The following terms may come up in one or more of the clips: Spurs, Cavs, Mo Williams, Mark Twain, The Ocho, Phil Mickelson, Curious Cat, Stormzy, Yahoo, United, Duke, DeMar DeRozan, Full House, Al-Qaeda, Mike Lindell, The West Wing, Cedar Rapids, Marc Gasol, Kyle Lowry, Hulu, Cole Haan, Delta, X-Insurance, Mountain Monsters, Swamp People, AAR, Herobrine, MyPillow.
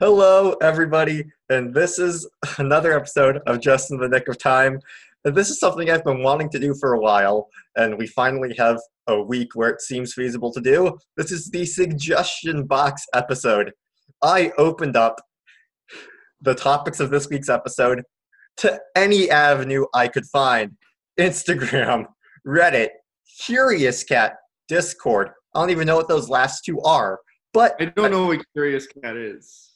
Hello, everybody, and this is another episode of Just in the Nick of Time. And this is something I've been wanting to do for a while, and we finally have a week where it seems feasible to do. This is the suggestion box episode. I opened up the topics of this week's episode to any avenue I could find. Instagram, Reddit, Curious Cat, Discord. I don't even know what those last two are, but I don't know what Curious Cat is.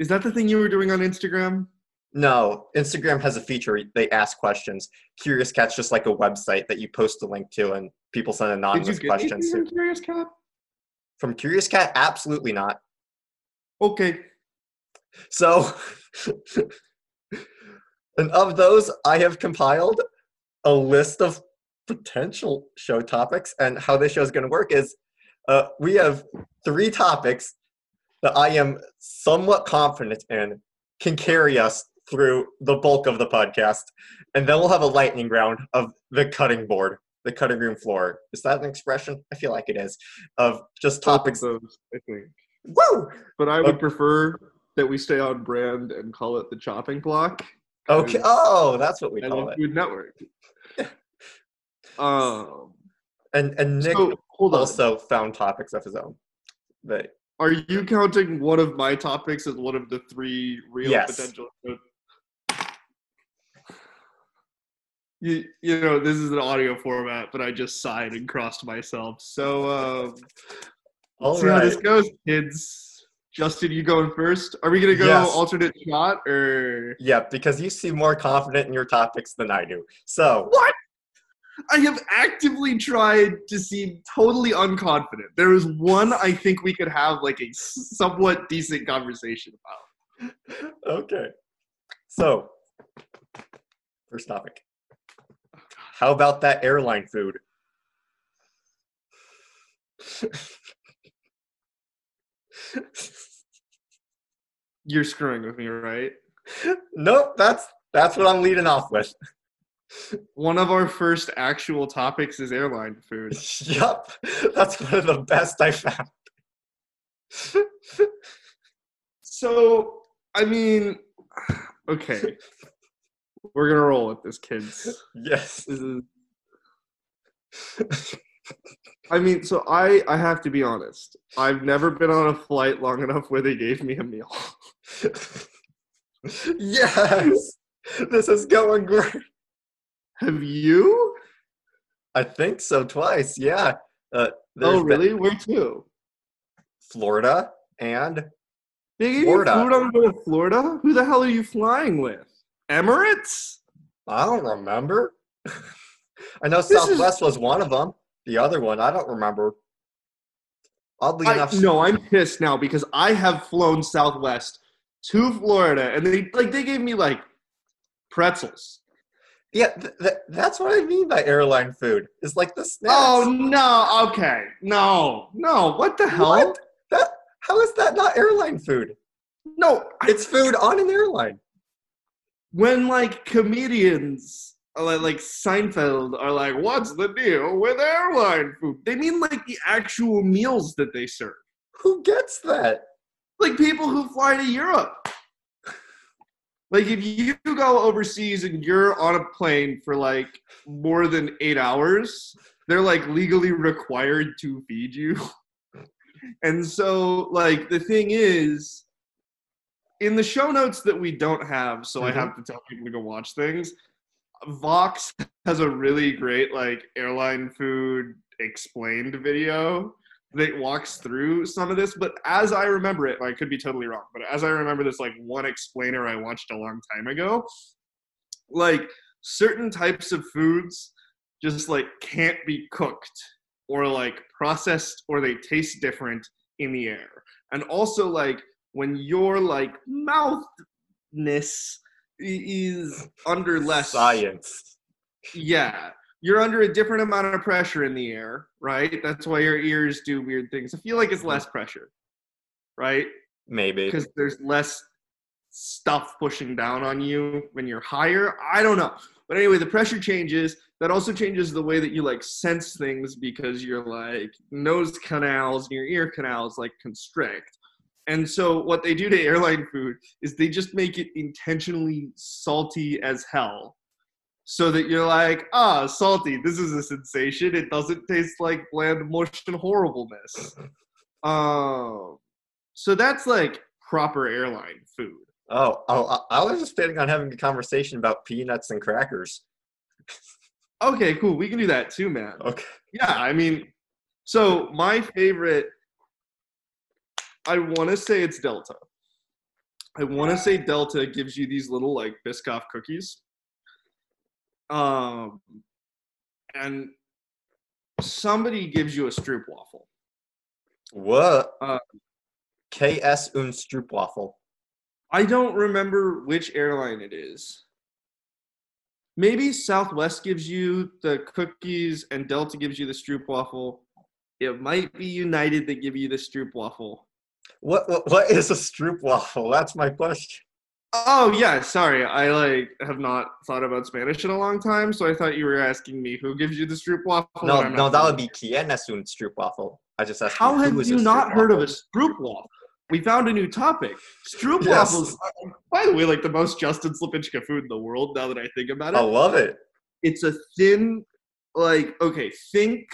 Is that the thing you were doing on Instagram? No. Instagram has a feature. They ask questions. Curious Cat's just like a website that you post a link to and people send anonymous questions. Did you get anything from Curious Cat? From Curious Cat? Absolutely not. Okay. So, and of those, I have compiled a list of potential show topics, and how this show is going to work is we have three topics that I am somewhat confident in can carry us through the bulk of the podcast. And then we'll have a lightning round of the cutting board, the cutting room floor. Is that an expression? I feel like it is. Of just topics. Both of those, I think. Woo! But I would prefer that we stay on brand and call it the chopping block. Okay. Oh, that's what we call it. Food Network. Yeah. And Nick also found topics of his own. But are you counting one of my topics as one of the three real potential? You know, this is an audio format, but I just sighed and crossed myself. So, let's see how this goes, kids. Justin, you going first? Are we going to go alternate shot? Or? Yeah, because you seem more confident in your topics than I do. So what? I have actively tried to seem totally unconfident. There is one I think we could have like a somewhat decent conversation about. Okay. So, first topic. How about that airline food? You're screwing with me, right? Nope, that's what I'm leading off with. One of our first actual topics is airline food. Yup. That's one of the best I found. So, I mean, okay. We're going to roll with this, kids. Yes. This is... I mean, so I have to be honest. I've never been on a flight long enough where they gave me a meal. Yes. This is going great. Have you? I think so, twice, yeah. Oh, really? Where to? Florida and Florida. Food on the way to Florida? Who the hell are you flying with? Emirates? I don't remember. I know Southwest was one of them. The other one, I don't remember. Oddly enough. No, I'm pissed now because I have flown Southwest to Florida, and they gave me, pretzels. Yeah, that's what I mean by airline food. It's like the snacks. Oh, no. Okay. No. What the hell? What? How is that not airline food? No. It's food on an airline. When, comedians, like Seinfeld, are like, what's the deal with airline food? They mean, the actual meals that they serve. Who gets that? People who fly to Europe. If you go overseas and you're on a plane for, more than 8 hours, they're, legally required to feed you. And so, the thing is, in the show notes that we don't have, so I have to tell people to go watch things, Vox has a really great, airline food explained video that walks through some of this, but as I remember it, I could be totally wrong, but as I remember this, one explainer I watched a long time ago, certain types of foods just, can't be cooked or, processed or they taste different in the air. And also, when your, mouthness is under less... Science. Yeah. You're under a different amount of pressure in the air, right? That's why your ears do weird things. I feel like it's less pressure, right? Maybe. Because there's less stuff pushing down on you when you're higher. I don't know. But anyway, the pressure changes. That also changes the way that you, sense things because your, nose canals and your ear canals, constrict. And so what they do to airline food is they just make it intentionally salty as hell, so that you're like, ah, salty, this is a sensation. It doesn't taste like bland mush and horribleness. So that's like proper airline food. Oh, I was just planning on having a conversation about peanuts and crackers. Okay, cool. We can do that too, man. Okay. Yeah, I mean, so my favorite, I want to say it's Delta. I want to say Delta gives you these little like Biscoff cookies. And somebody gives you a Stroopwafel. What? KS und Stroopwafel. I don't remember which airline it is. Maybe Southwest gives you the cookies and Delta gives you the Stroopwafel. It might be United that give you the Stroopwafel. What is a Stroopwafel? That's my question. Oh, yeah. Sorry. I have not thought about Spanish in a long time, so I thought you were asking me who gives you the Stroopwafel. No, that would be ¿Quién es un Stroopwafel? I just asked you, who is a Stroopwafel? How have you not heard of a Stroopwafel? We found a new topic. Stroopwafels are, by the way, the most Justin Slipinchka food in the world, now that I think about it. I love it. It's a thin, think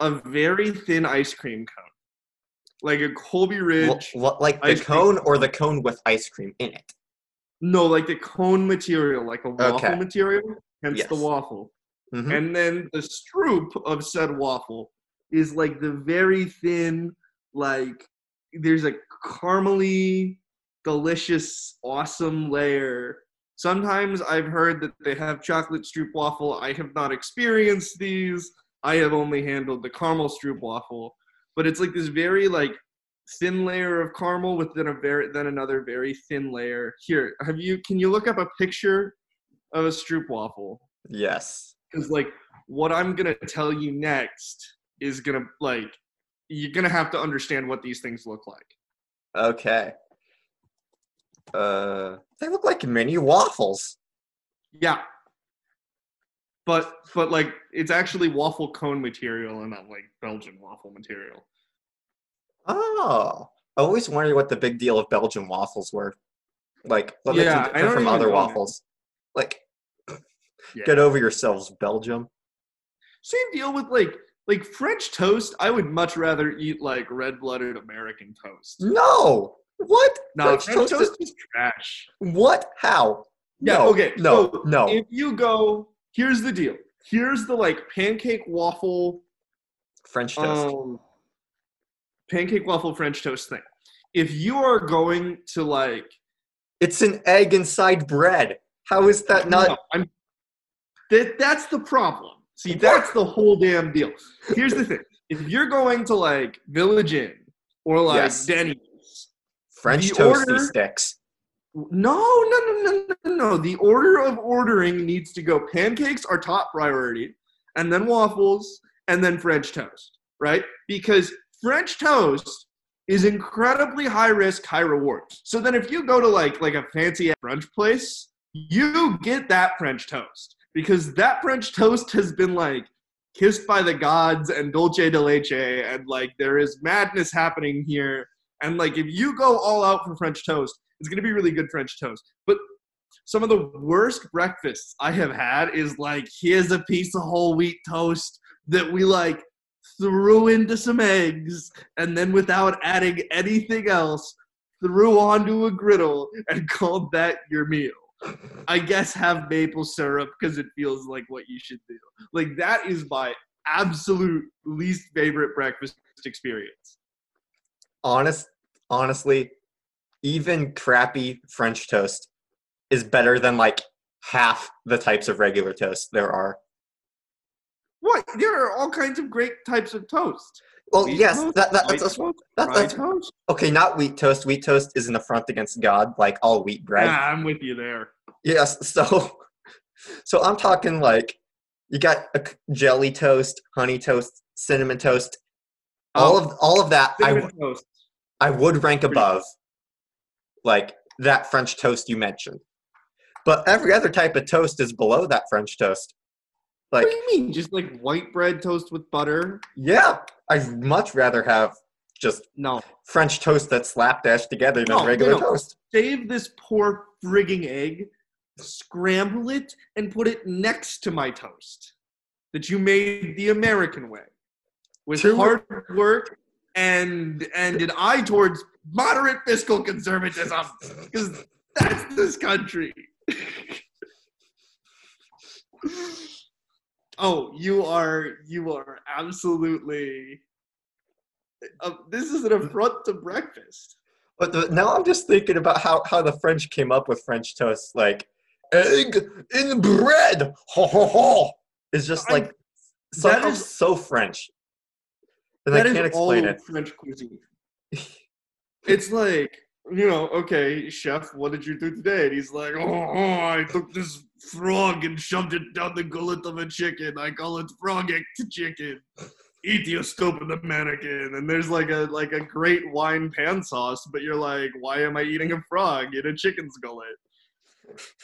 a very thin ice cream cone. Like a Colby Ridge. Like the cone or the cone with ice cream in it? No, like the cone material, like a waffle material, hence the waffle. Mm-hmm. And then the stroop of said waffle is like the very thin, there's a caramely, delicious, awesome layer. Sometimes I've heard that they have chocolate Stroopwafel. I have not experienced these. I have only handled the caramel Stroopwafel. But it's this very thin layer of caramel within then another very thin layer. Here, can you look up a picture of a Stroopwafel? Yes. Because what I'm gonna tell you next is gonna you're gonna have to understand what these things look like. Okay. They look like mini waffles. Yeah. But it's actually waffle cone material and not Belgian waffle material. Oh, I always wondered what the big deal of Belgian waffles were. What makes them different from other waffles? Get over yourselves, Belgium. Same deal with French toast. I would much rather eat red-blooded American toast. No, what? No, French toast is trash. What? How? Yeah. No, okay. No. So no. If you go. Here's the deal. Here's the pancake waffle French toast. Pancake waffle French toast thing. If you are going to it's an egg inside bread. How is that not? No, that's the problem. See, that's the whole damn deal. Here's the thing. If you're going to Village Inn or Denny's, French toasty sticks. No. The order of ordering needs to go pancakes are top priority, and then waffles, and then French toast, right? Because French toast is incredibly high risk, high reward. So then if you go to a fancy French place, you get that French toast because that French toast has been kissed by the gods and dulce de leche, and there is madness happening here. And if you go all out for French toast, it's going to be really good French toast. But some of the worst breakfasts I have had is here's a piece of whole wheat toast that we threw into some eggs and then without adding anything else, threw onto a griddle and called that your meal. I guess have maple syrup because it feels like what you should do. That is my absolute least favorite breakfast experience. Honestly. Even crappy French toast is better than half the types of regular toast there are. What? There are all kinds of great types of toast. Well, wheat yes, toast, that's toast. Okay, not wheat toast. Wheat toast is an affront against God, all wheat bread. Yeah, I'm with you there. Yes, so I'm talking you got a jelly toast, honey toast, cinnamon toast, all of that. I would rank above. That French toast you mentioned. But every other type of toast is below that French toast. What do you mean? Just white bread toast with butter? Yeah. I'd much rather have just French toast that's slapdash together than regular toast. Save this poor frigging egg, scramble it, and put it next to my toast that you made the American way with hard work and an eye towards moderate fiscal conservatism, because that's this country. Oh, you are absolutely. This is an affront to breakfast. But now I'm just thinking about how the French came up with French toast, like egg in bread. Ho ho ho! It's just like somehow so French. And that I can't explain it. French cuisine. It's like, okay, chef, what did you do today? And he's like, I took this frog and shoved it down the gullet of a chicken. I call it frog-ect chicken. Eat your stupid American. And there's like a great wine pan sauce, but you're like, why am I eating a frog in a chicken's gullet?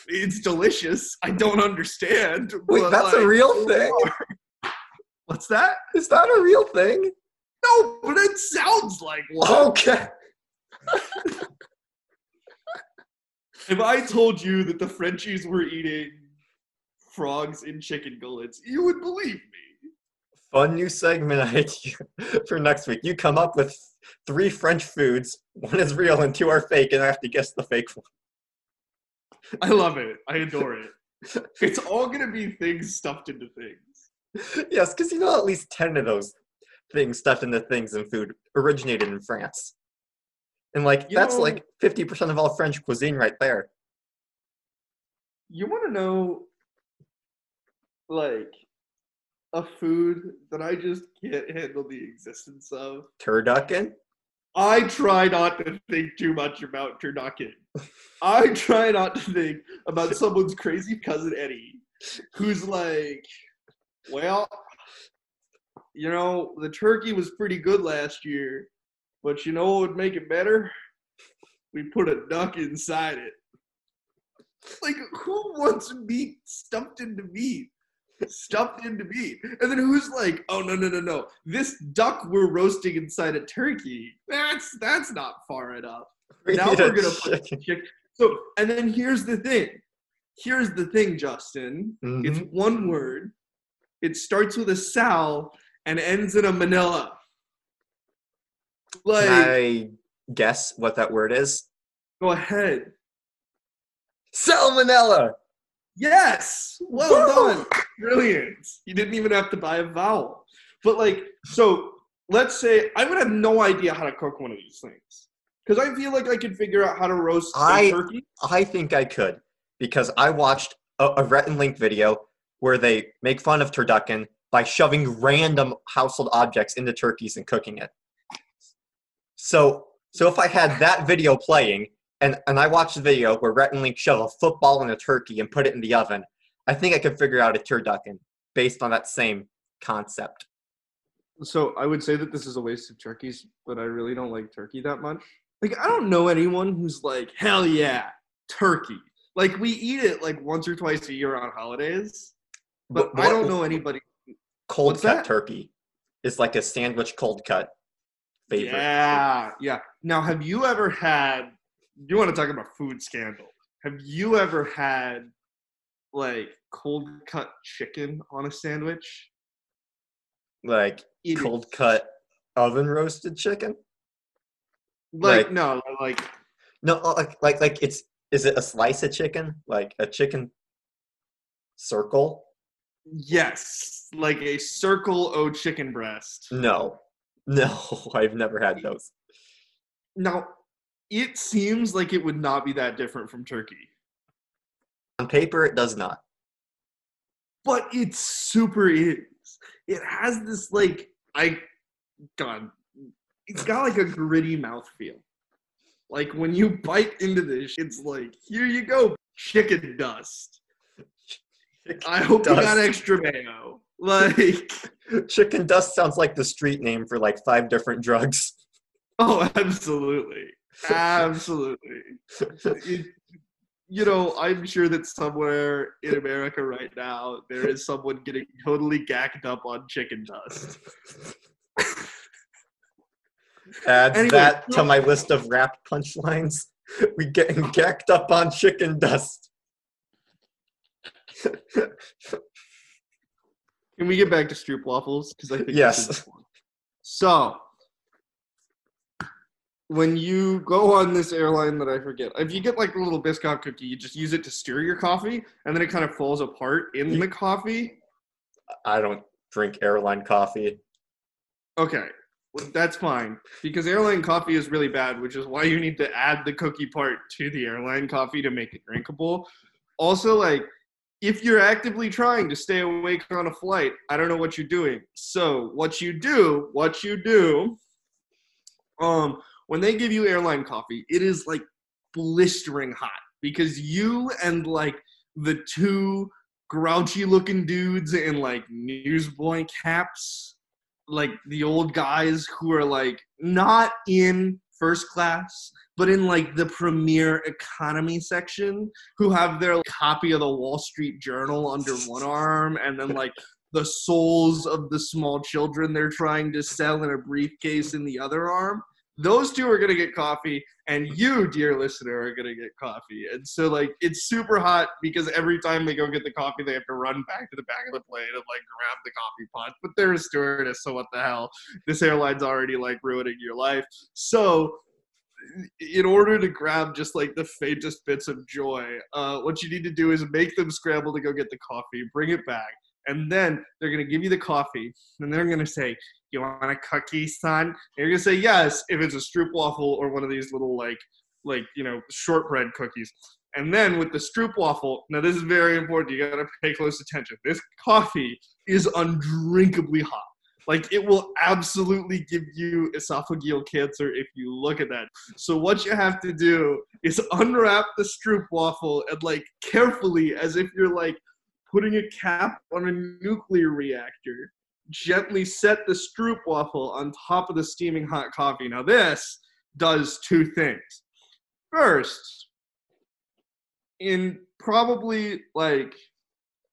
It's delicious. I don't understand. Wait, that's a real thing? What's that? Is that a real thing? No, but it sounds like one. Okay. If I told you that the Frenchies were eating frogs in chicken gullets, you would believe me. Fun new segment idea for next week. You come up with 3 French foods. 1 is real and 2 are fake, and I have to guess the fake one. I love it. I adore it. It's all going to be things stuffed into things. Yes, because at least 10 of those things stuffed into things in food originated in France. And, that's, 50% of all French cuisine right there. You want to know, a food that I just can't handle the existence of? Turducken? I try not to think too much about turducken. I try not to think about someone's crazy cousin Eddie, who's like, well, the turkey was pretty good last year. But what would make it better? We put a duck inside it. Who wants meat stuffed into meat? Stuffed into meat. And then who's like, oh, no. This duck we're roasting inside a turkey. That's not far enough. Now we're going to put chicken. So, and then here's the thing. Here's the thing, Justin. Mm-hmm. It's one word. It starts with a sal and ends in a manila. Can I guess what that word is? Go ahead. Salmonella! Yes! Well done. Brilliant. You didn't even have to buy a vowel. But so let's say I would have no idea how to cook one of these things. Because I feel like I could figure out how to roast a turkey. I think I could. Because I watched a Rhett and Link video where they make fun of turducken by shoving random household objects into turkeys and cooking it. So if I had that video playing, and I watched the video where Rhett and Link shove a football in a turkey and put it in the oven, I think I could figure out a turducken based on that same concept. So I would say that this is a waste of turkeys, but I really don't like turkey that much. I don't know anyone who's like, hell yeah, turkey. We eat it once or twice a year on holidays, but I don't know anybody. Cold cut turkey is like a sandwich cold cut. Favorite. Yeah. Now, have you ever had – you want to talk about food scandal. Have you ever had, cold-cut chicken on a sandwich? Cold-cut oven-roasted chicken? No. No, is it a slice of chicken? A chicken circle? Yes. A circle of chicken breast. No. No, I've never had those. Now, it seems like it would not be that different from turkey. On paper, it does not. But it super is. It has this, it's got a gritty mouthfeel. When you bite into this, it's here you go, chicken dust. I hope you got extra mayo. Chicken dust sounds like the street name for 5 different drugs. Oh, absolutely. Absolutely. I'm sure that somewhere in America right now, there is someone getting totally gacked up on chicken dust. Add anyway, that to my list of rap punchlines. We getting gacked up on chicken dust. Can we get back to Stroopwafels? Because I think yes. So when you go on this airline that I forget, if you get like a little Biscoff cookie, you just use it to stir your coffee, and then it kind of falls apart in the coffee. I don't drink airline coffee. Okay. Well, that's fine, because airline coffee is really bad, which is why you need to add the cookie part to the airline coffee to make it drinkable. Also, like, if you're actively trying to stay awake on a flight, I don't know what you're doing. So what you do, when they give you airline coffee, it is, like, blistering hot, because you and, like, the two grouchy-looking dudes in, like, newsboy caps, like the old guys who are like not in first class, but in like the premier economy section, who have their copy of the Wall Street Journal under one arm, and then like the souls of the small children they're trying to sell in a briefcase in the other arm. Those two are going to get coffee, and you, dear listener, are going to get coffee. And so, like, it's super hot, because every time they go get the coffee, they have to run back to the back of the plane and, like, grab the coffee pot. But they're a stewardess, so what the hell? This airline's already, like, ruining your life. So, in order to grab just, like, the faintest bits of joy, what you need to do is make them scramble to go get the coffee, bring it back. And then they're going to give you the coffee, and they're going to say, you want a cookie, son? And you're going to say yes, if it's a Stroopwafel or one of these little, like you know, shortbread cookies. And then with the Stroopwafel, now this is very important. You got to pay close attention. This coffee is undrinkably hot. Like, it will absolutely give you esophageal cancer if you look at that. So what you have to do is unwrap the Stroopwafel and, like, carefully, as if you're, like, putting a cap on a nuclear reactor, gently set the Stroopwafel on top of the steaming hot coffee. Now this does two things. First, in probably like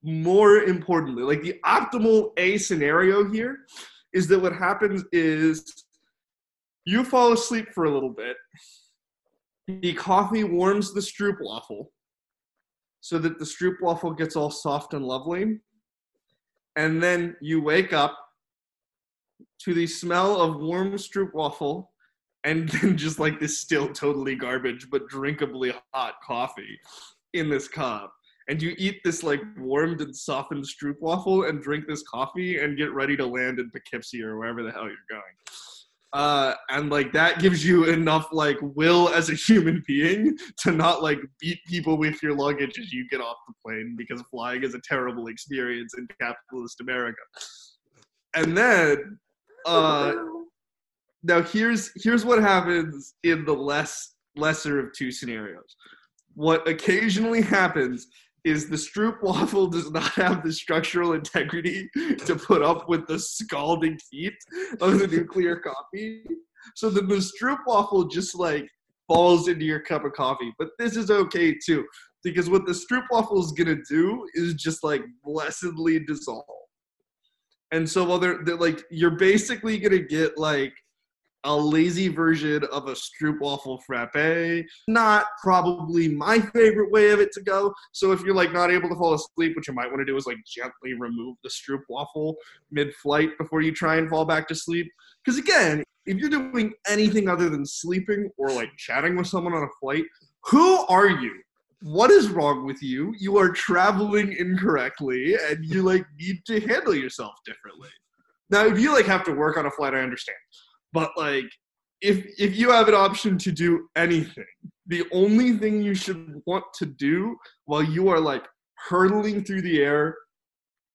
more importantly, like the optimal A scenario here is that what happens is you fall asleep for a little bit. The coffee warms the Stroopwafel, so that the Stroopwafel gets all soft and lovely. And then you wake up to the smell of warm Stroopwafel and then just like this still totally garbage but drinkably hot coffee in this cup. And you eat this like warmed and softened Stroopwafel and drink this coffee and get ready to land in Poughkeepsie or wherever the hell you're going. And like that gives you enough like will as a human being to not like beat people with your luggage as you get off the plane, because flying is a terrible experience in capitalist America. And then now here's what happens in the lesser of two scenarios. What occasionally happens is the Stroopwafel does not have the structural integrity to put up with the scalding heat of the nuclear coffee. So then the Stroopwafel just like falls into your cup of coffee. But this is okay too, because what the Stroopwafel is going to do is just like blessedly dissolve. And so while they're like, you're basically going to get like a lazy version of a Stroopwafel frappe. Not probably my favorite way of it to go. So if you're like not able to fall asleep, what you might want to do is like gently remove the Stroopwafel mid-flight before you try and fall back to sleep. Because again, if you're doing anything other than sleeping or like chatting with someone on a flight, who are you? What is wrong with you? You are traveling incorrectly and you like need to handle yourself differently. Now, if you like have to work on a flight, I understand. But, like, if you have an option to do anything, the only thing you should want to do while you are, like, hurtling through the air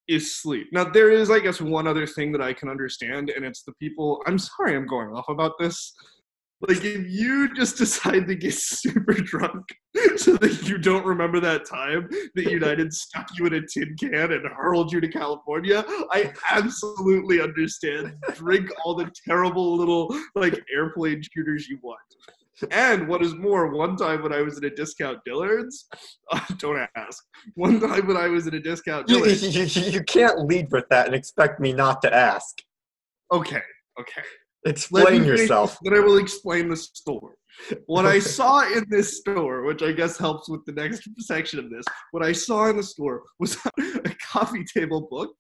is sleep. Now, there is, I guess, one other thing that I can understand, and it's the people – I'm sorry I'm going off about this. Like, if you just decide to get super drunk so that you don't remember that time that United stuck you in a tin can and hurled you to California, I absolutely understand. Drink all the terrible little, like, airplane shooters you want. And what is more, one time when I was in a discount Dillard's, don't ask. One time when I was in a discount Dillard's. You can't lead with that and expect me not to ask. Okay. Explain yourself. Then I will explain the store. What I saw in this store, which I guess helps with the next section of this, what I saw in the store was a coffee table book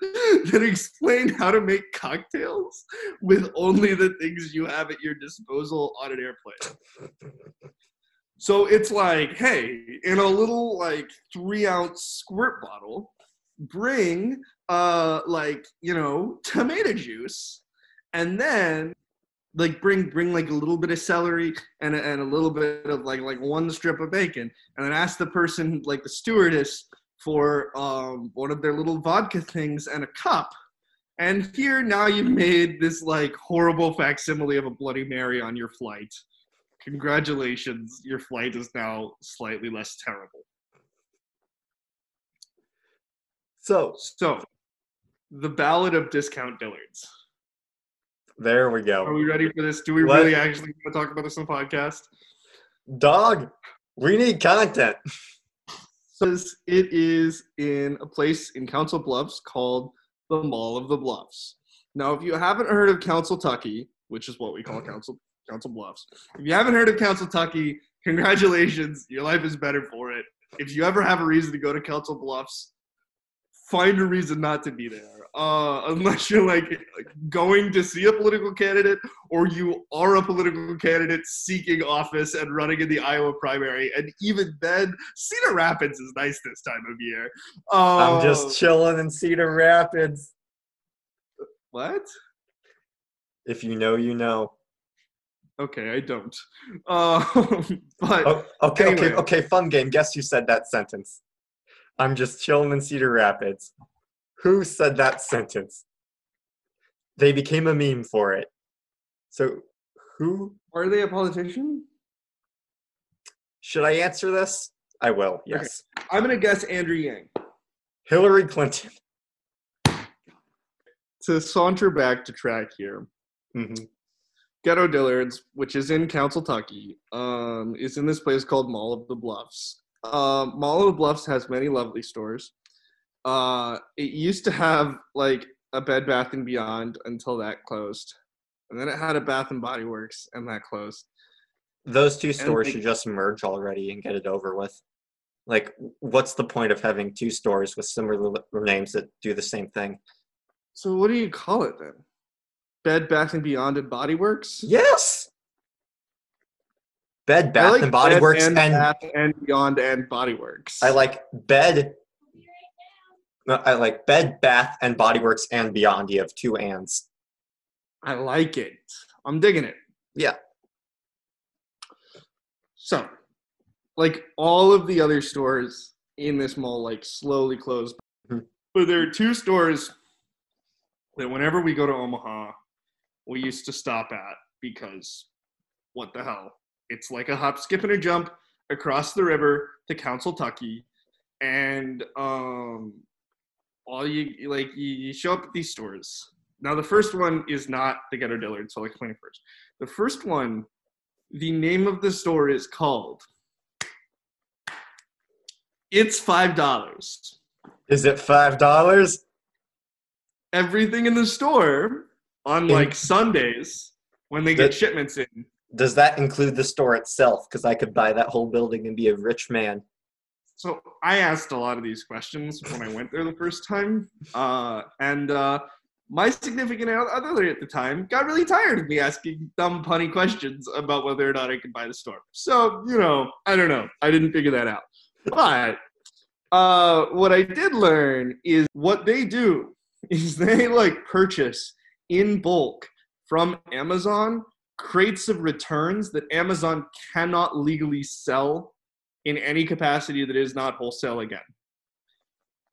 that explained how to make cocktails with only the things you have at your disposal on an airplane. So it's like, hey, in a little like 3-ounce squirt bottle, bring tomato juice, and then like bring like a little bit of celery and a little bit of like one strip of bacon, and then ask the person, like the stewardess, for one of their little vodka things and a cup. And here, now you've made this like horrible facsimile of a Bloody Mary on your flight. Congratulations, your flight is now slightly less terrible. So the Ballad of Discount Dillard's. There we go. Are we ready for this? Do we really actually want to talk about this on the podcast? Dog, we need content. It is in a place in Council Bluffs called the Mall of the Bluffs. Now, if you haven't heard of Council Tucky, which is what we call Council Bluffs, if you haven't heard of Council Tucky, congratulations, your life is better for it. If you ever have a reason to go to Council Bluffs, find a reason not to be there, unless you're like going to see a political candidate, or you are a political candidate seeking office and running in the Iowa primary. And even then, Cedar Rapids is nice this time of year. I'm just chilling in Cedar Rapids. What? If you know, you know. Okay, I don't. But okay. Fun game. Guess you said that sentence. I'm just chilling in Cedar Rapids. Who said that sentence? They became a meme for it. So who? Are they a politician? Should I answer this? I will, yes. Okay. I'm going to guess Andrew Yang. Hillary Clinton. To saunter back to track here. Mm-hmm. Ghetto Dillard's, which is in Council Tucky, is in this place called Mall of the Bluffs. Mall of the Bluffs has many lovely stores. It used to have like a Bed Bath and Beyond until that closed, and then it had a Bath and Body Works, and that closed. Those two stores should just merge already and get it over with. Like, what's the point of having two stores with similar names that do the same thing? So what do you call it then? Bed Bath and Beyond and Body Works? Yes. Bed, Bath, and Body Works, and Bath and Beyond and Body Works. I like Bed, Bath, and Body Works and Beyond. You have two ands. I like it. I'm digging it. Yeah. So, like all of the other stores in this mall, like slowly closed. Mm-hmm. But there are two stores that whenever we go to Omaha, we used to stop at because what the hell. It's like a hop, skip, and a jump across the river to Council Tucky, and you show up at these stores. Now, the first one is not the Ghetto Dillard, so I'll explain it first. The first one, the name of the store is called It's $5. Is it $5? Everything in the store on like Sundays when they get shipments in. Does that include the store itself? Because I could buy that whole building and be a rich man. So I asked a lot of these questions when I went there the first time. And my significant other at the time got really tired of me asking dumb, punny questions about whether or not I could buy the store. So, I don't know. I didn't figure that out. But what I did learn is what they do is they, purchase in bulk from Amazon crates of returns that Amazon cannot legally sell in any capacity that is not wholesale again.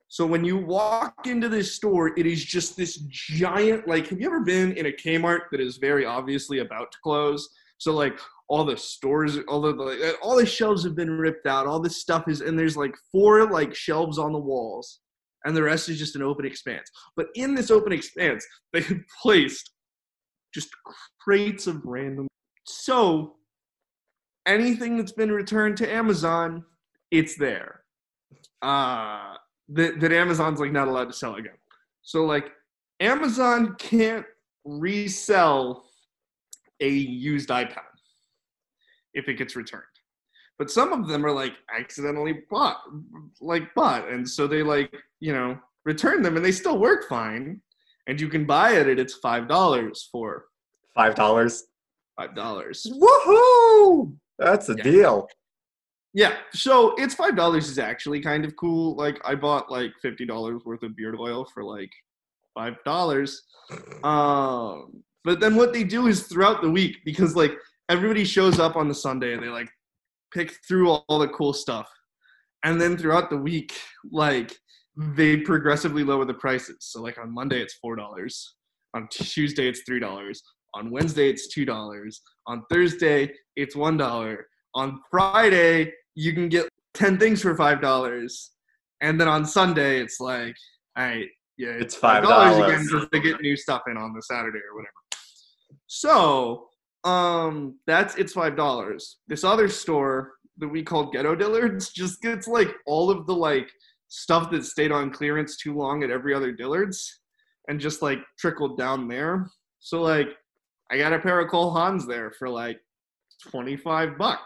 So when you walk into this store, it is just this giant, have you ever been in a Kmart that is very obviously about to close? So all the stores, all the shelves have been ripped out, all this stuff is, and there's four shelves on the walls, and the rest is just an open expanse. But in this open expanse, they have placed just crates of random. So anything that's been returned to Amazon, it's there. That Amazon's not allowed to sell again. So Amazon can't resell a used iPad if it gets returned. But some of them are like accidentally bought. And so they return them and they still work fine. And you can buy it at it's $5 for $5. Woohoo! That's a deal. Yeah. So it's $5 is actually kind of cool. Like I bought $50 worth of beard oil for $5. But then what they do is throughout the week, because everybody shows up on the Sunday and they pick through all the cool stuff. And then throughout the week, they progressively lower the prices. So on Monday, it's $4. On Tuesday, it's $3. On Wednesday, it's $2. On Thursday, it's $1. On Friday, you can get 10 things for $5. And then on Sunday, it's it's $5 again just to get new stuff in on the Saturday or whatever. So that's it's $5. This other store that we called Ghetto Dillard's just gets all of the stuff that stayed on clearance too long at every other Dillard's and just trickled down there. So I got a pair of Cole Haans there for $25.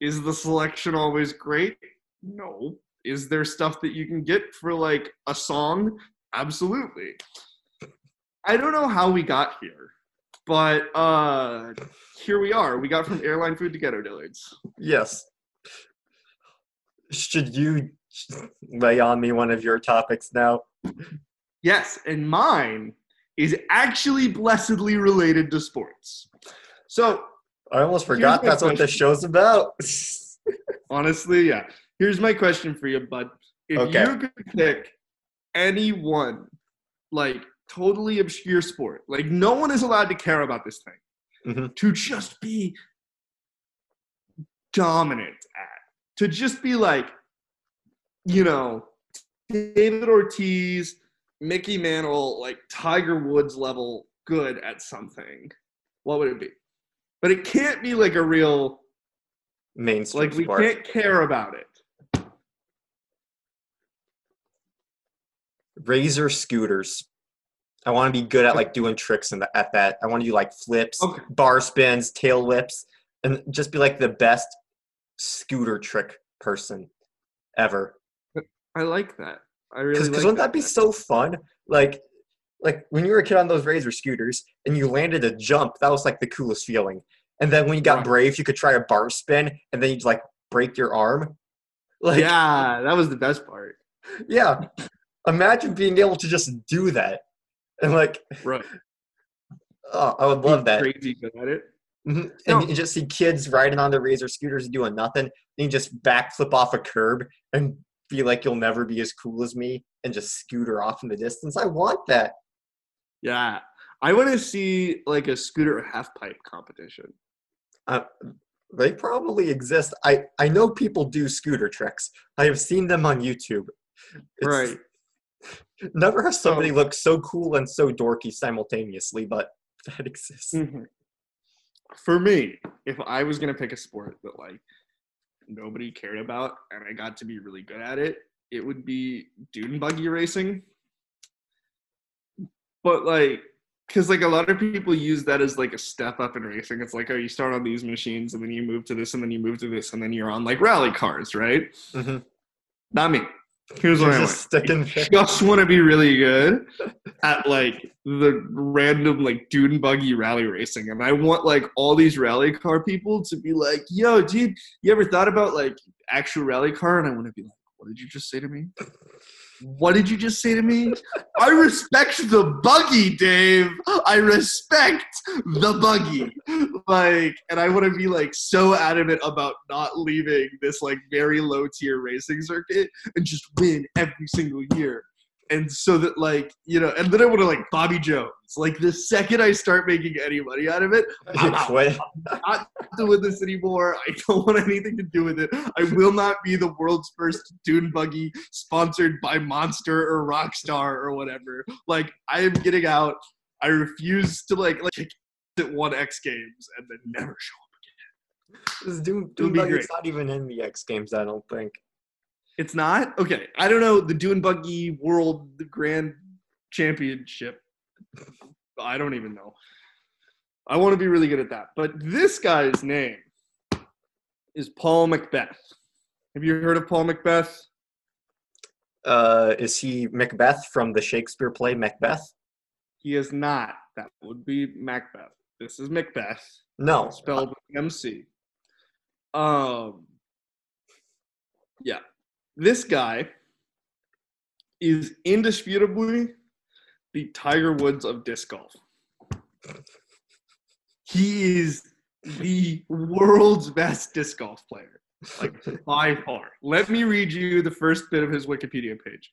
Is the selection always great? No. Is there stuff that you can get for a song? Absolutely. I don't know how we got here, but here we are. We got from airline food to Ghetto Dillard's. Yes. Should you lay on me one of your topics now? Yes, and mine is actually blessedly related to sports. So I almost forgot that's what this show's about. Honestly, yeah. Here's my question for you, bud. If you could pick any one, totally obscure sport, no one is allowed to care about this thing, mm-hmm. to just be dominant at, to just be David Ortiz, Mickey Mantle, Tiger Woods level good at something, what would it be? But it can't be a real mainstream sport. We can't care about it. Razor scooters. I want to be good at doing tricks at that. I want to do flips, bar spins, tail whips, and just be the best scooter trick person ever. I like that. I really because wouldn't that be so fun? Like when you were a kid on those Razor scooters and you landed a jump, that was the coolest feeling. And then when you got brave, you could try a bar spin and then you'd break your arm. Yeah, that was the best part. Yeah. Imagine being able to just do that. And right. Oh, I would love that. Crazy good at it. Mm-hmm. And you just see kids riding on the Razor scooters and doing nothing. And you just backflip off a curb and be you'll never be as cool as me and just scooter off in the distance. I want that. Yeah. I want to see a scooter or half pipe competition. They probably exist. I know people do scooter tricks. I have seen them on YouTube. Right. Never has somebody looked so cool and so dorky simultaneously, but that exists. Mm-hmm. For me, if I was going to pick a sport that nobody cared about and I got to be really good at it, it would be dune buggy racing. But because a lot of people use that as a step up in racing. It's oh, you start on these machines and then you move to this and then you move to this and then you're on rally cars, right? Mm-hmm. Not me. Here's what I want. I just want to be really good at the random dune buggy rally racing, and I want all these rally car people to be "Yo, dude, you ever thought about actual rally car?" And I want to be "What did you just say to me? What did you just say to me? I respect the buggy, Dave. I respect the buggy." And I want to be so adamant about not leaving this very low tier racing circuit and just win every single year. And so that and then I want to Bobby Jones. The second I start making any money out of it, I'm not doing this anymore. I don't want anything to do with it. I will not be the world's first dune buggy sponsored by Monster or Rockstar or whatever. I am getting out. I refuse to kick at one X Games and then never show up again. This dune buggy's not even in the X Games, I don't think. It's not? Okay. I don't know the dune buggy world grand championship. I don't even know. I want to be really good at that. But this guy's name is Paul McBeth. Have you heard of Paul McBeth? Is he Macbeth from the Shakespeare play Macbeth? He is not. That would be Macbeth. This is Macbeth. No. Spelled with MC. Yeah. This guy is indisputably the Tiger Woods of disc golf. He is the world's best disc golf player, like by far. Let me read you the first bit of his Wikipedia page.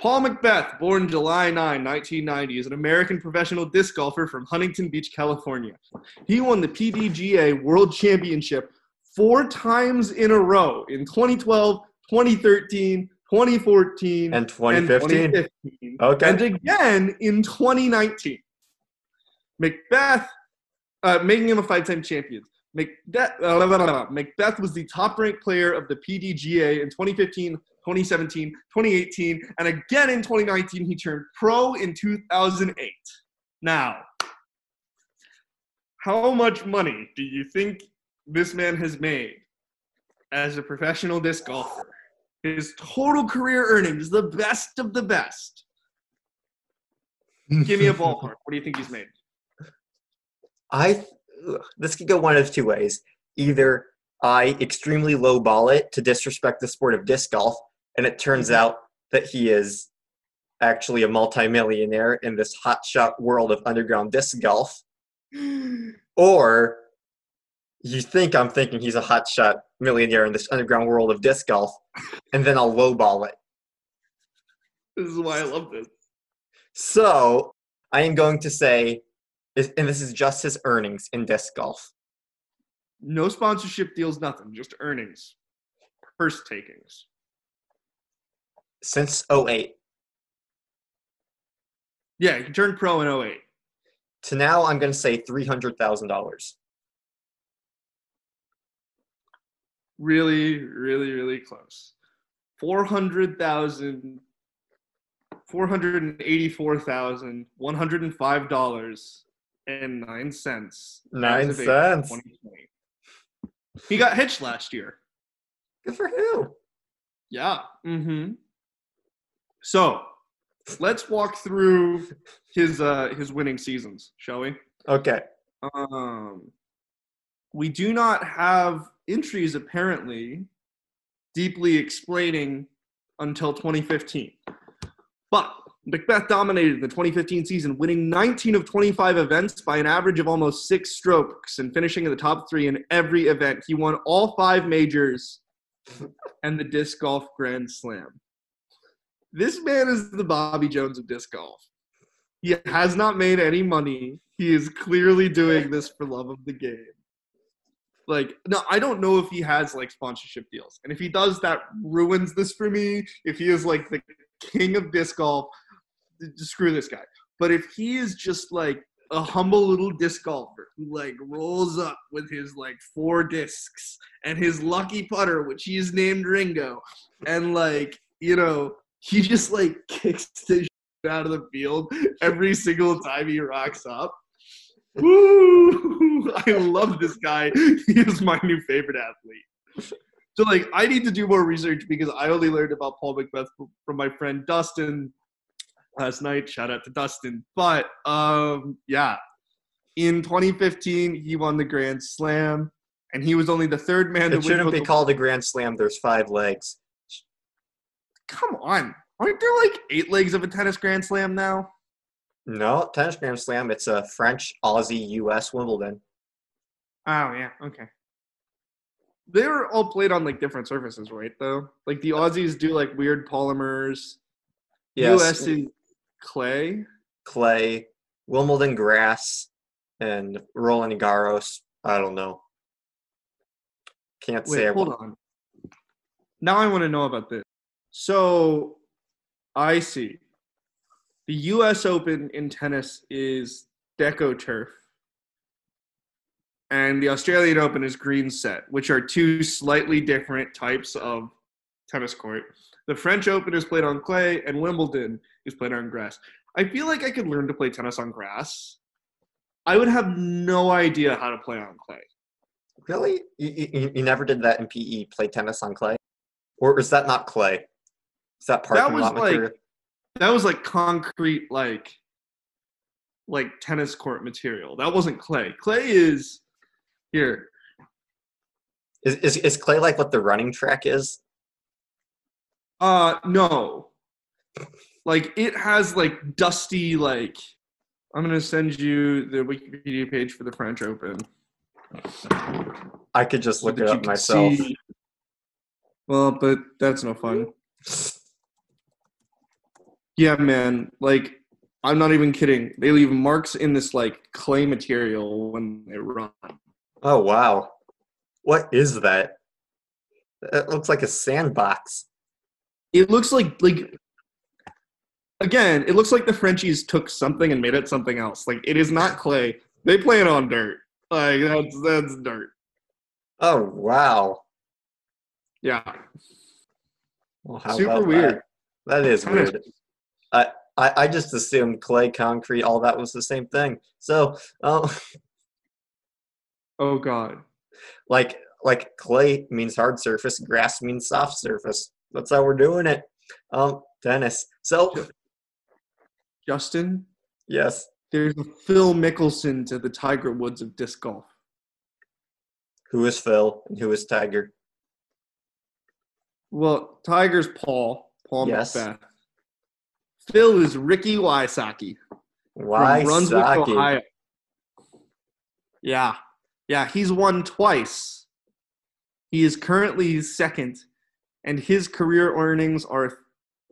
Paul McBeth, born July 9, 1990, is an American professional disc golfer from Huntington Beach, California. He won the PDGA World Championship 4 times in a row in 2012, 2013, 2014, and 2015. Okay. And again in 2019. McBeth, making him a 5-time champion. McBeth was the top-ranked player of the PDGA in 2015, 2017, 2018, and again in 2019. He turned pro in 2008. Now, how much money do you think this man has made as a professional disc golfer? His total career earnings, the best of the best. Give me a ballpark. What do you think he's made? This could go one of two ways. Either I extremely low ball it to disrespect the sport of disc golf, and it turns out that he is actually a multimillionaire in this hotshot world of underground disc golf. Or you think I'm thinking he's a hotshot millionaire in this underground world of disc golf, and then I'll low ball it. This is why I love this. So I am going to say, and this is just his earnings in disc golf. No sponsorship deals, nothing. Just earnings. Purse takings. Since 08. Yeah, he turned pro in 08. To now, I'm going to say $300,000. Really, really, really close. $484,105. And 9 cents. 9 cents. He got hitched last year. Good for who? Yeah. Mm-hmm. So let's walk through his winning seasons, shall we? Okay. We do not have entries apparently deeply explaining until 2015, but McBeth dominated the 2015 season, winning 19 of 25 events by an average of almost 6 strokes and finishing in the top 3 in every event. He won all 5 majors and the disc golf Grand Slam. This man is the Bobby Jones of disc golf. He has not made any money. He is clearly doing this for love of the game. Like, no, I don't know if he has, like, sponsorship deals. And if he does, that ruins this for me. If he is, like, the king of disc golf, screw this guy. But if he is just like a humble little disc golfer who like rolls up with his like 4 discs and his lucky putter, which he is named Ringo, and like, you know, he just like kicks the shit out of the field every single time he rocks up. Woo! I love this guy. He is my new favorite athlete. So like, I need to do more research because I only learned about Paul McBeth from my friend Dustin last night. Shout out to Dustin. But yeah, in 2015, he won the Grand Slam, and he was only the 3rd man to win. It shouldn't be called a Grand Slam. There's 5 legs. Come on. Aren't there like 8 legs of a tennis Grand Slam now? No, tennis Grand Slam. It's a French, Aussie, U.S. Wimbledon. Oh, yeah. Okay. They were all played on, like, different surfaces, right, though? Like, the Aussies do, like, weird polymers. Yes. U.S. is clay. Clay. Wimbledon grass. And Roland Garros. I don't know. Can't say. Hold on. Now I want to know about this. So, I see. The U.S. Open in tennis is DecoTurf. And the Australian Open is green set, which are 2 slightly different types of tennis court. The French Open is played on clay, and Wimbledon is played on grass. I feel like I could learn to play tennis on grass. I would have no idea how to play on clay. Really? You never did that in PE, play tennis on clay? Or is that not clay? Is that parking lot material? That was like concrete, like tennis court material. That wasn't clay. Clay is here. Is clay like what the running track is? No. Like it has like dusty, like I'm gonna send you the Wikipedia page for the French Open. I could just look it up myself. See. Well, but that's no fun. Yeah, man. Like, I'm not even kidding. They leave marks in this, like, clay material when they run. Oh, wow. What is that? It looks like a sandbox. It looks like, again, it looks like the Frenchies took something and made it something else. Like, it is not clay. They play it on dirt. Like, that's dirt. Oh, wow. Yeah. Well, super weird. That is weird. I just assumed clay, concrete, all that was the same thing. So, oh God. Like clay means hard surface, grass means soft surface. That's how we're doing it. Dennis. So, Justin? Yes. There's a Phil Mickelson to the Tiger Woods of disc golf. Who is Phil and who is Tiger? Well, Tiger's Paul yes. McBeth. Phil is Ricky Wysocki. From Brunswick, Ohio. Yeah. Yeah, he's won twice. He is currently second, and his career earnings are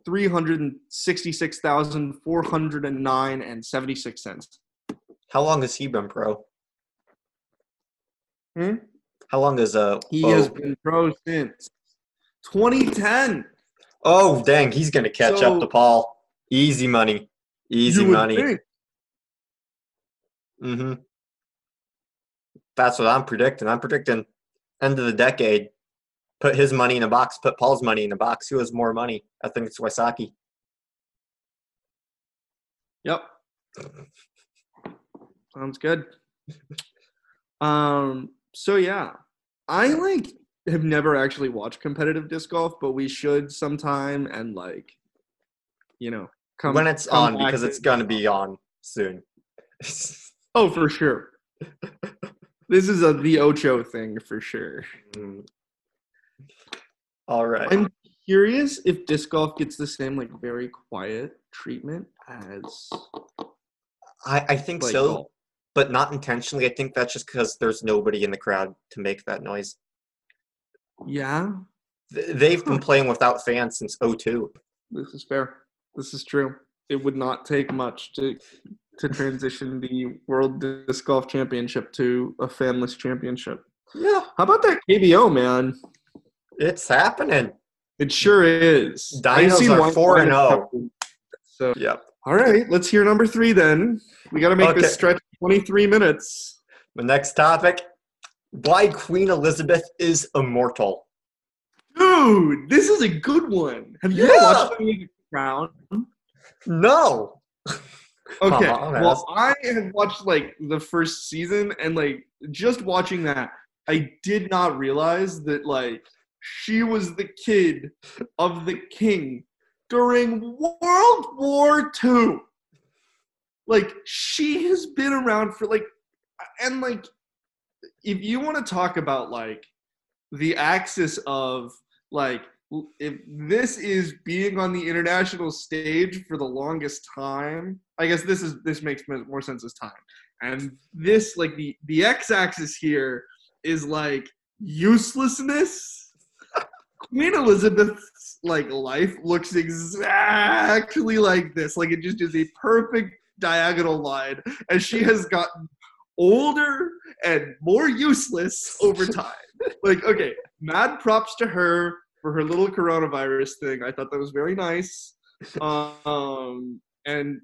$366,409.76. How long has he been pro? How long has He has been pro since 2010. Oh, dang, he's going to catch up to Paul. Easy money. Easy money. Mm-hmm. That's what I'm predicting. I'm predicting end of the decade. Put his money in a box. Put Paul's money in a box. Who has more money? I think it's Wysocki. Yep. Sounds good. So, yeah. I, have never actually watched competitive disc golf, but we should sometime and, come when it's on, because it's going to be on soon. Oh, for sure. This is the Ocho thing for sure. All right. I'm curious if disc golf gets the same, very quiet treatment as I think so, golf. But not intentionally. I think that's just because there's nobody in the crowd to make that noise. Yeah. They've been playing without fans since 2002. This is fair. This is true. It would not take much to transition the World Disc Golf Championship to a fanless championship. Yeah. How about that KBO, man? It's happening. It sure is. Dinos are 4-0. So, yep. All right. Let's hear number 3 then. We got to make this stretch 23 minutes. The next topic. Why Queen Elizabeth is immortal. Dude, this is a good one. Have you watched The Crown? No. Okay. Well, I have watched the first season, and just watching that, I did not realize that she was the kid of the king during World War II. She has been around for if you want to talk about, the axis of, if this is being on the international stage for the longest time, I guess this makes more sense as time. And this, the x-axis here is, uselessness. Queen Elizabeth's, life looks exactly like this. It just is a perfect diagonal line. And she has gotten older and more useless over time. Okay, mad props to her for her little coronavirus thing. I thought that was very nice. And,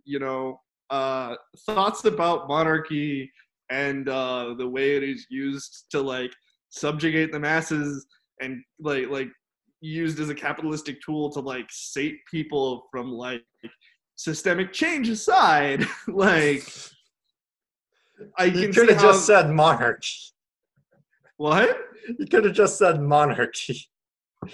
thoughts about monarchy and the way it is used to, subjugate the masses and, used as a capitalistic tool to, sate people from, systemic change aside, like I can you could have just said monarchy. What? You could have just said monarchy.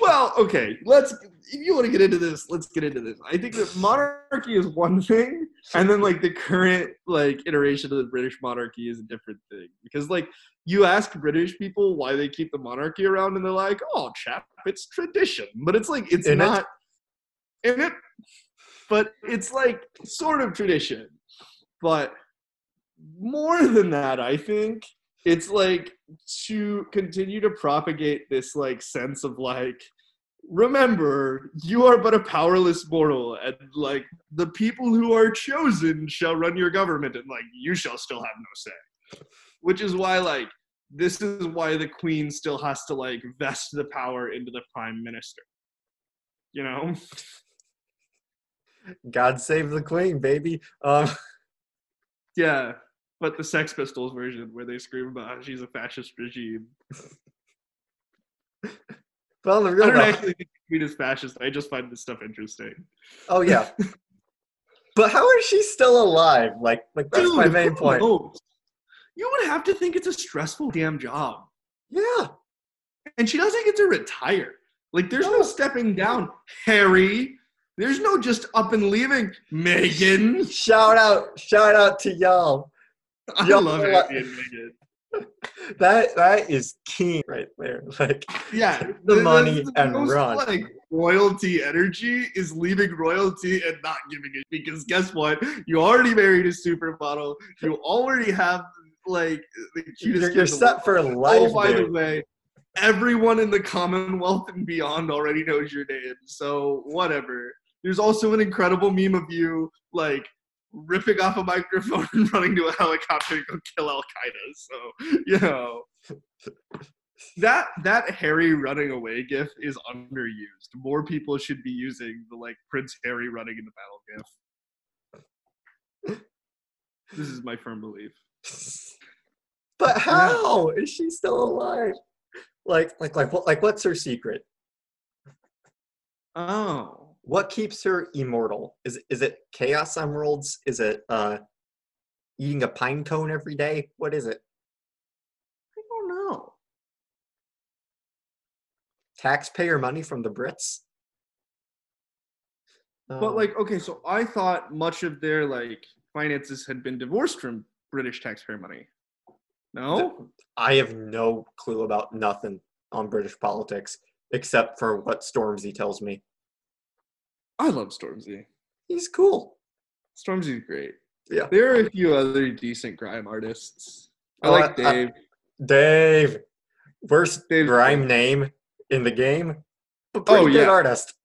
Well, okay, let's, if you want to get into this, let's get into this. I think that monarchy is one thing, and then, like, the current, like, iteration of the British monarchy is a different thing. Because, like, you ask British people why they keep the monarchy around, and they're like, oh, chap, it's tradition. But it's, like, it's not in it, but it's, like, sort of tradition. But more than that, I think it's, like, to continue to propagate this, like, sense of, like, remember, you are but a powerless mortal, and, like, the people who are chosen shall run your government, and, like, you shall still have no say. Which is why, like, this is why the queen still has to, like, vest the power into the prime minister. You know? God save the queen, baby. Yeah. But the Sex Pistols version, where they scream about how she's a fascist regime. Well, I don't actually think the queen is fascist. I just find this stuff interesting. Oh, yeah. But how is she still alive? Like that's my main point. Knows? You would have to think it's a stressful damn job. Yeah. And she doesn't get to retire. Like, there's no stepping down, Harry. There's no just up and leaving, Megan. Shout out to y'all. I love Andy and Megan. That is king right there. Like, yeah, the money and most, run. Like, royalty energy is leaving royalty and not giving it, because guess what? You already married a supermodel. You already have, like, the cutest. You're set for life. Oh, by the way, everyone in the Commonwealth and beyond already knows your name. So whatever. There's also an incredible meme of you, like, ripping off a microphone and running to a helicopter to go kill Al-Qaeda. So, you know, that Harry running away gif is underused. More people should be using the, like, Prince Harry running into battle gif. This is my firm belief. But how is she still alive? Like, what's her secret? Oh. What keeps her immortal? Is it chaos emeralds? Is it eating a pine cone every day? What is it? I don't know. Taxpayer money from the Brits? But, like, okay, so I thought much of their, like, finances had been divorced from British taxpayer money. No? I have no clue about nothing on British politics, except for what Stormzy tells me. I love Stormzy. He's cool. Stormzy's great. Yeah. There are a few other decent grime artists. I like Dave. Dave. Worst grime name in the game. But pretty good artist.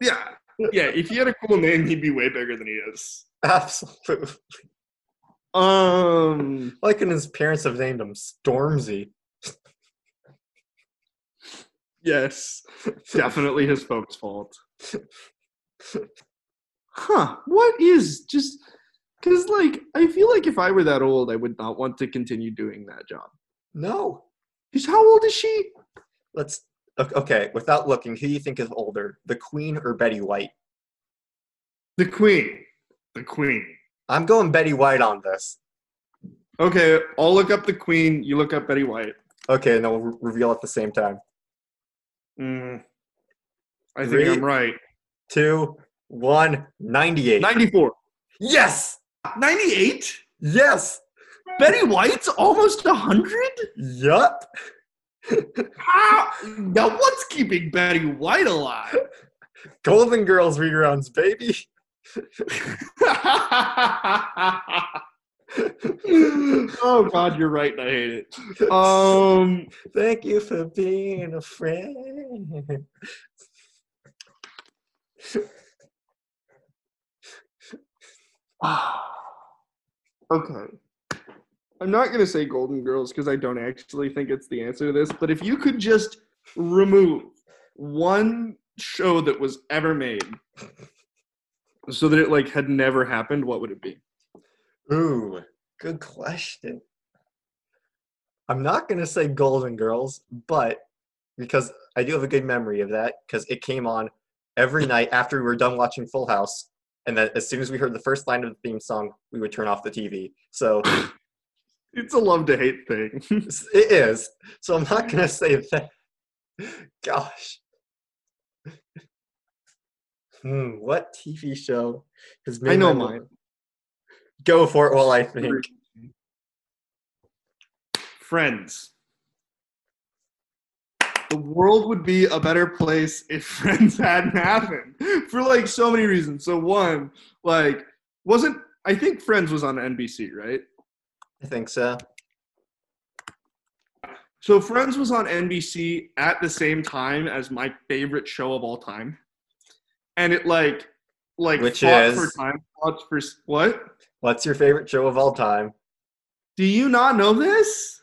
Yeah. Yeah. If he had a cool name, he'd be way bigger than he is. Absolutely. Like, and his parents have named him Stormzy. Yes. Definitely his folks' fault. Huh, what is just because, like, I feel like if I were that old, I would not want to continue doing that job. No. Because how old is she? Okay, without looking, who do you think is older, the Queen or Betty White? The Queen. I'm going Betty White on this. Okay, I'll look up the Queen, you look up Betty White. Okay, and then we'll reveal at the same time. I think I'm right. 2, 1, 98. 94. Yes! 98? Yes! Betty White's almost 100? Yup. Now what's keeping Betty White alive? Golden Girls reruns, baby. Oh, God, you're right, and I hate it. Thank you for being a friend. Okay. I'm not going to say Golden Girls because I don't actually think it's the answer to this, but if you could just remove one show that was ever made so that it, like, had never happened, what would it be? Ooh, good question. I'm not going to say Golden Girls, but because I do have a good memory of that, because it came on every night after we were done watching Full House. and that as soon as we heard the first line of the theme song, we would turn off the TV. So it's a love to hate thing. It is. So I'm not gonna say that. Gosh. What TV show has made? I know mine. Go for it while I think. Friends. The world would be a better place if Friends hadn't happened for like so many reasons. So one, like, I think Friends was on NBC, right? I think so. So Friends was on NBC at the same time as my favorite show of all time. And it like which is for time, for what? What's your favorite show of all time? Do you not know this?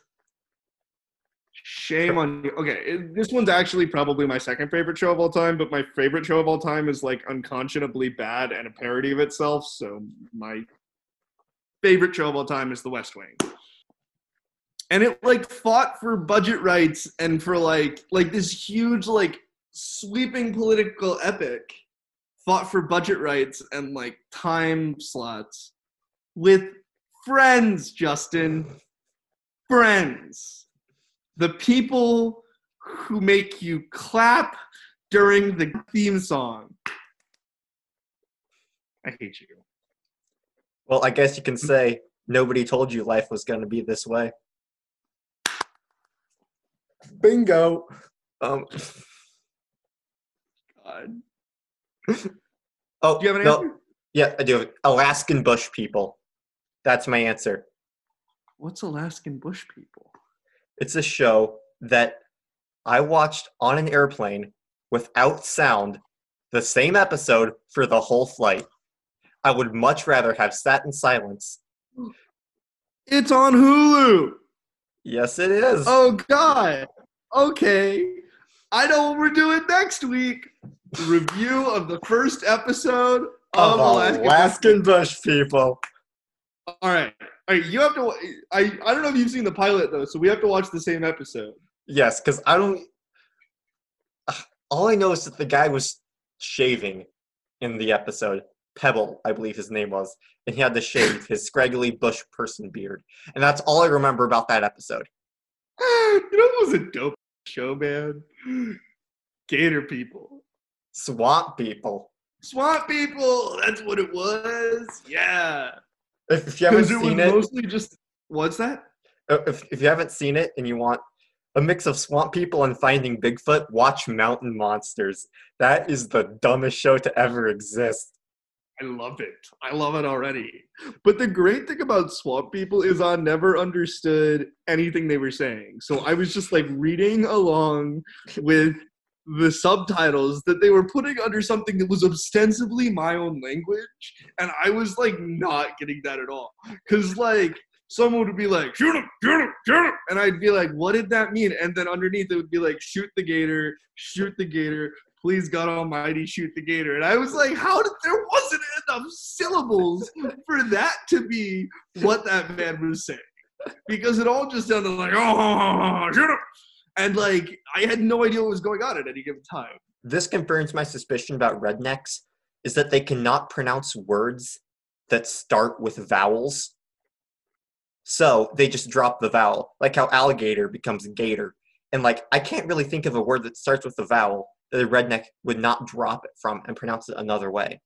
Shame on you. Okay, this one's actually probably my second favorite show of all time, but my favorite show of all time is like unconscionably bad and a parody of itself. So my favorite show of all time is The West Wing. And it like fought for budget rights and for like this huge like sweeping political epic fought for budget rights and like time slots with Friends, Justin. Friends. The people who make you clap during the theme song. I hate you. Well, I guess you can say nobody told you life was going to be this way. Bingo. God. Oh, do you have an answer? Yeah, I do. Alaskan Bush People. That's my answer. What's Alaskan Bush People? It's a show that I watched on an airplane without sound, the same episode for the whole flight. I would much rather have sat in silence. It's on Hulu. Yes, it is. Oh, God. Okay. I know what we're doing next week. Review of the first episode of Alaskan Bush People. All right. You have to. I don't know if you've seen the pilot though, so we have to watch the same episode. Yes, because I don't. All I know is that the guy was shaving in the episode. Pebble, I believe his name was, and he had to shave his scraggly bush person beard, and that's all I remember about that episode. You know, it was a dope show, man. Gator People. Swamp People. Swamp People. That's what it was. Yeah. If you haven't seen it, mostly just what's that? If you haven't seen it and you want a mix of Swamp People and Finding Bigfoot, watch Mountain Monsters. That is the dumbest show to ever exist. I love it. I love it already. But the great thing about Swamp People is I never understood anything they were saying. So I was just like reading along with the subtitles that they were putting under something that was ostensibly my own language, and I was like not getting that at all, because like someone would be like shoot him, shoot him, shoot him, and I'd be like, what did that mean? And then underneath it would be like shoot the gator, please God Almighty shoot the gator. And I was like, how did there wasn't enough syllables for that to be what that man was saying, because it all just sounded like oh shoot him. And, like, I had no idea what was going on at any given time. This confirms my suspicion about rednecks, is that they cannot pronounce words that start with vowels. So they just drop the vowel, like how alligator becomes gator. And, like, I can't really think of a word that starts with a vowel that a redneck would not drop it from and pronounce it another way.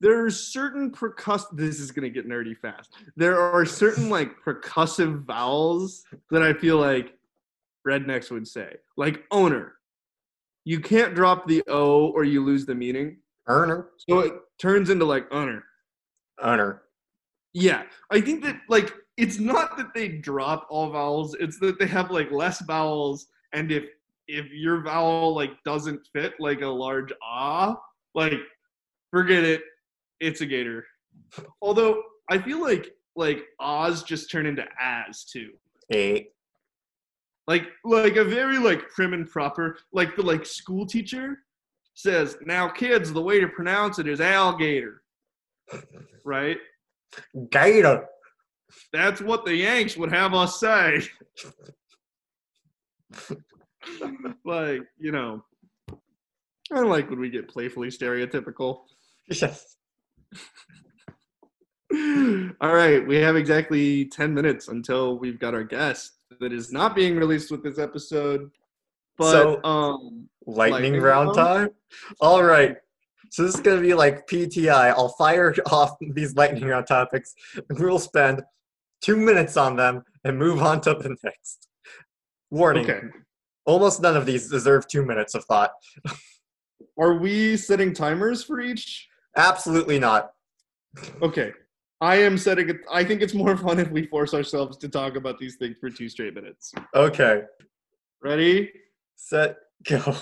There are certain percussive, this is going to get nerdy fast. There are certain like percussive vowels that I feel like rednecks would say. Like owner. You can't drop the O or you lose the meaning. Earner. So it turns into like owner. Owner. Yeah. I think that like, it's not that they drop all vowels. It's that they have like less vowels. And if your vowel like doesn't fit like a large ah, like forget it. It's a gator. Although I feel like Oz just turned into as too. Hey. Like a very like prim and proper, like the like school teacher says, now kids, the way to pronounce it is alligator. Right? Gator. That's what the Yanks would have us say. Like, you know. I like when we get playfully stereotypical. Yes. All right, we have exactly 10 minutes until we've got our guest that is not being released with this episode. But so, lightning round time? All right. So this is going to be like PTI. I'll fire off these lightning round topics, and we'll spend 2 minutes on them and move on to the next. Warning. Okay. Almost none of these deserve 2 minutes of thought. Are we setting timers for each? Absolutely not. Okay. I am setting it. I think it's more fun if we force ourselves to talk about these things for 2 straight minutes. Okay. Ready? Set. Go.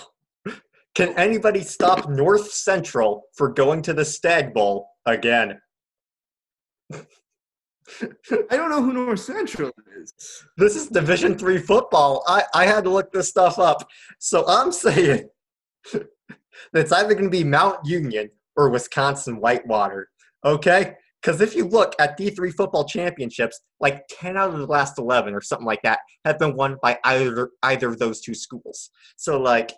Can anybody stop North Central for going to the Stagg Bowl again? I don't know who North Central is. This is Division III football. I had to look this stuff up. So I'm saying it's either going to be Mount Union or Wisconsin Whitewater. Okay? Because if you look at D3 football championships, like 10 out of the last 11 or something like that have been won by either of those two schools. So, like,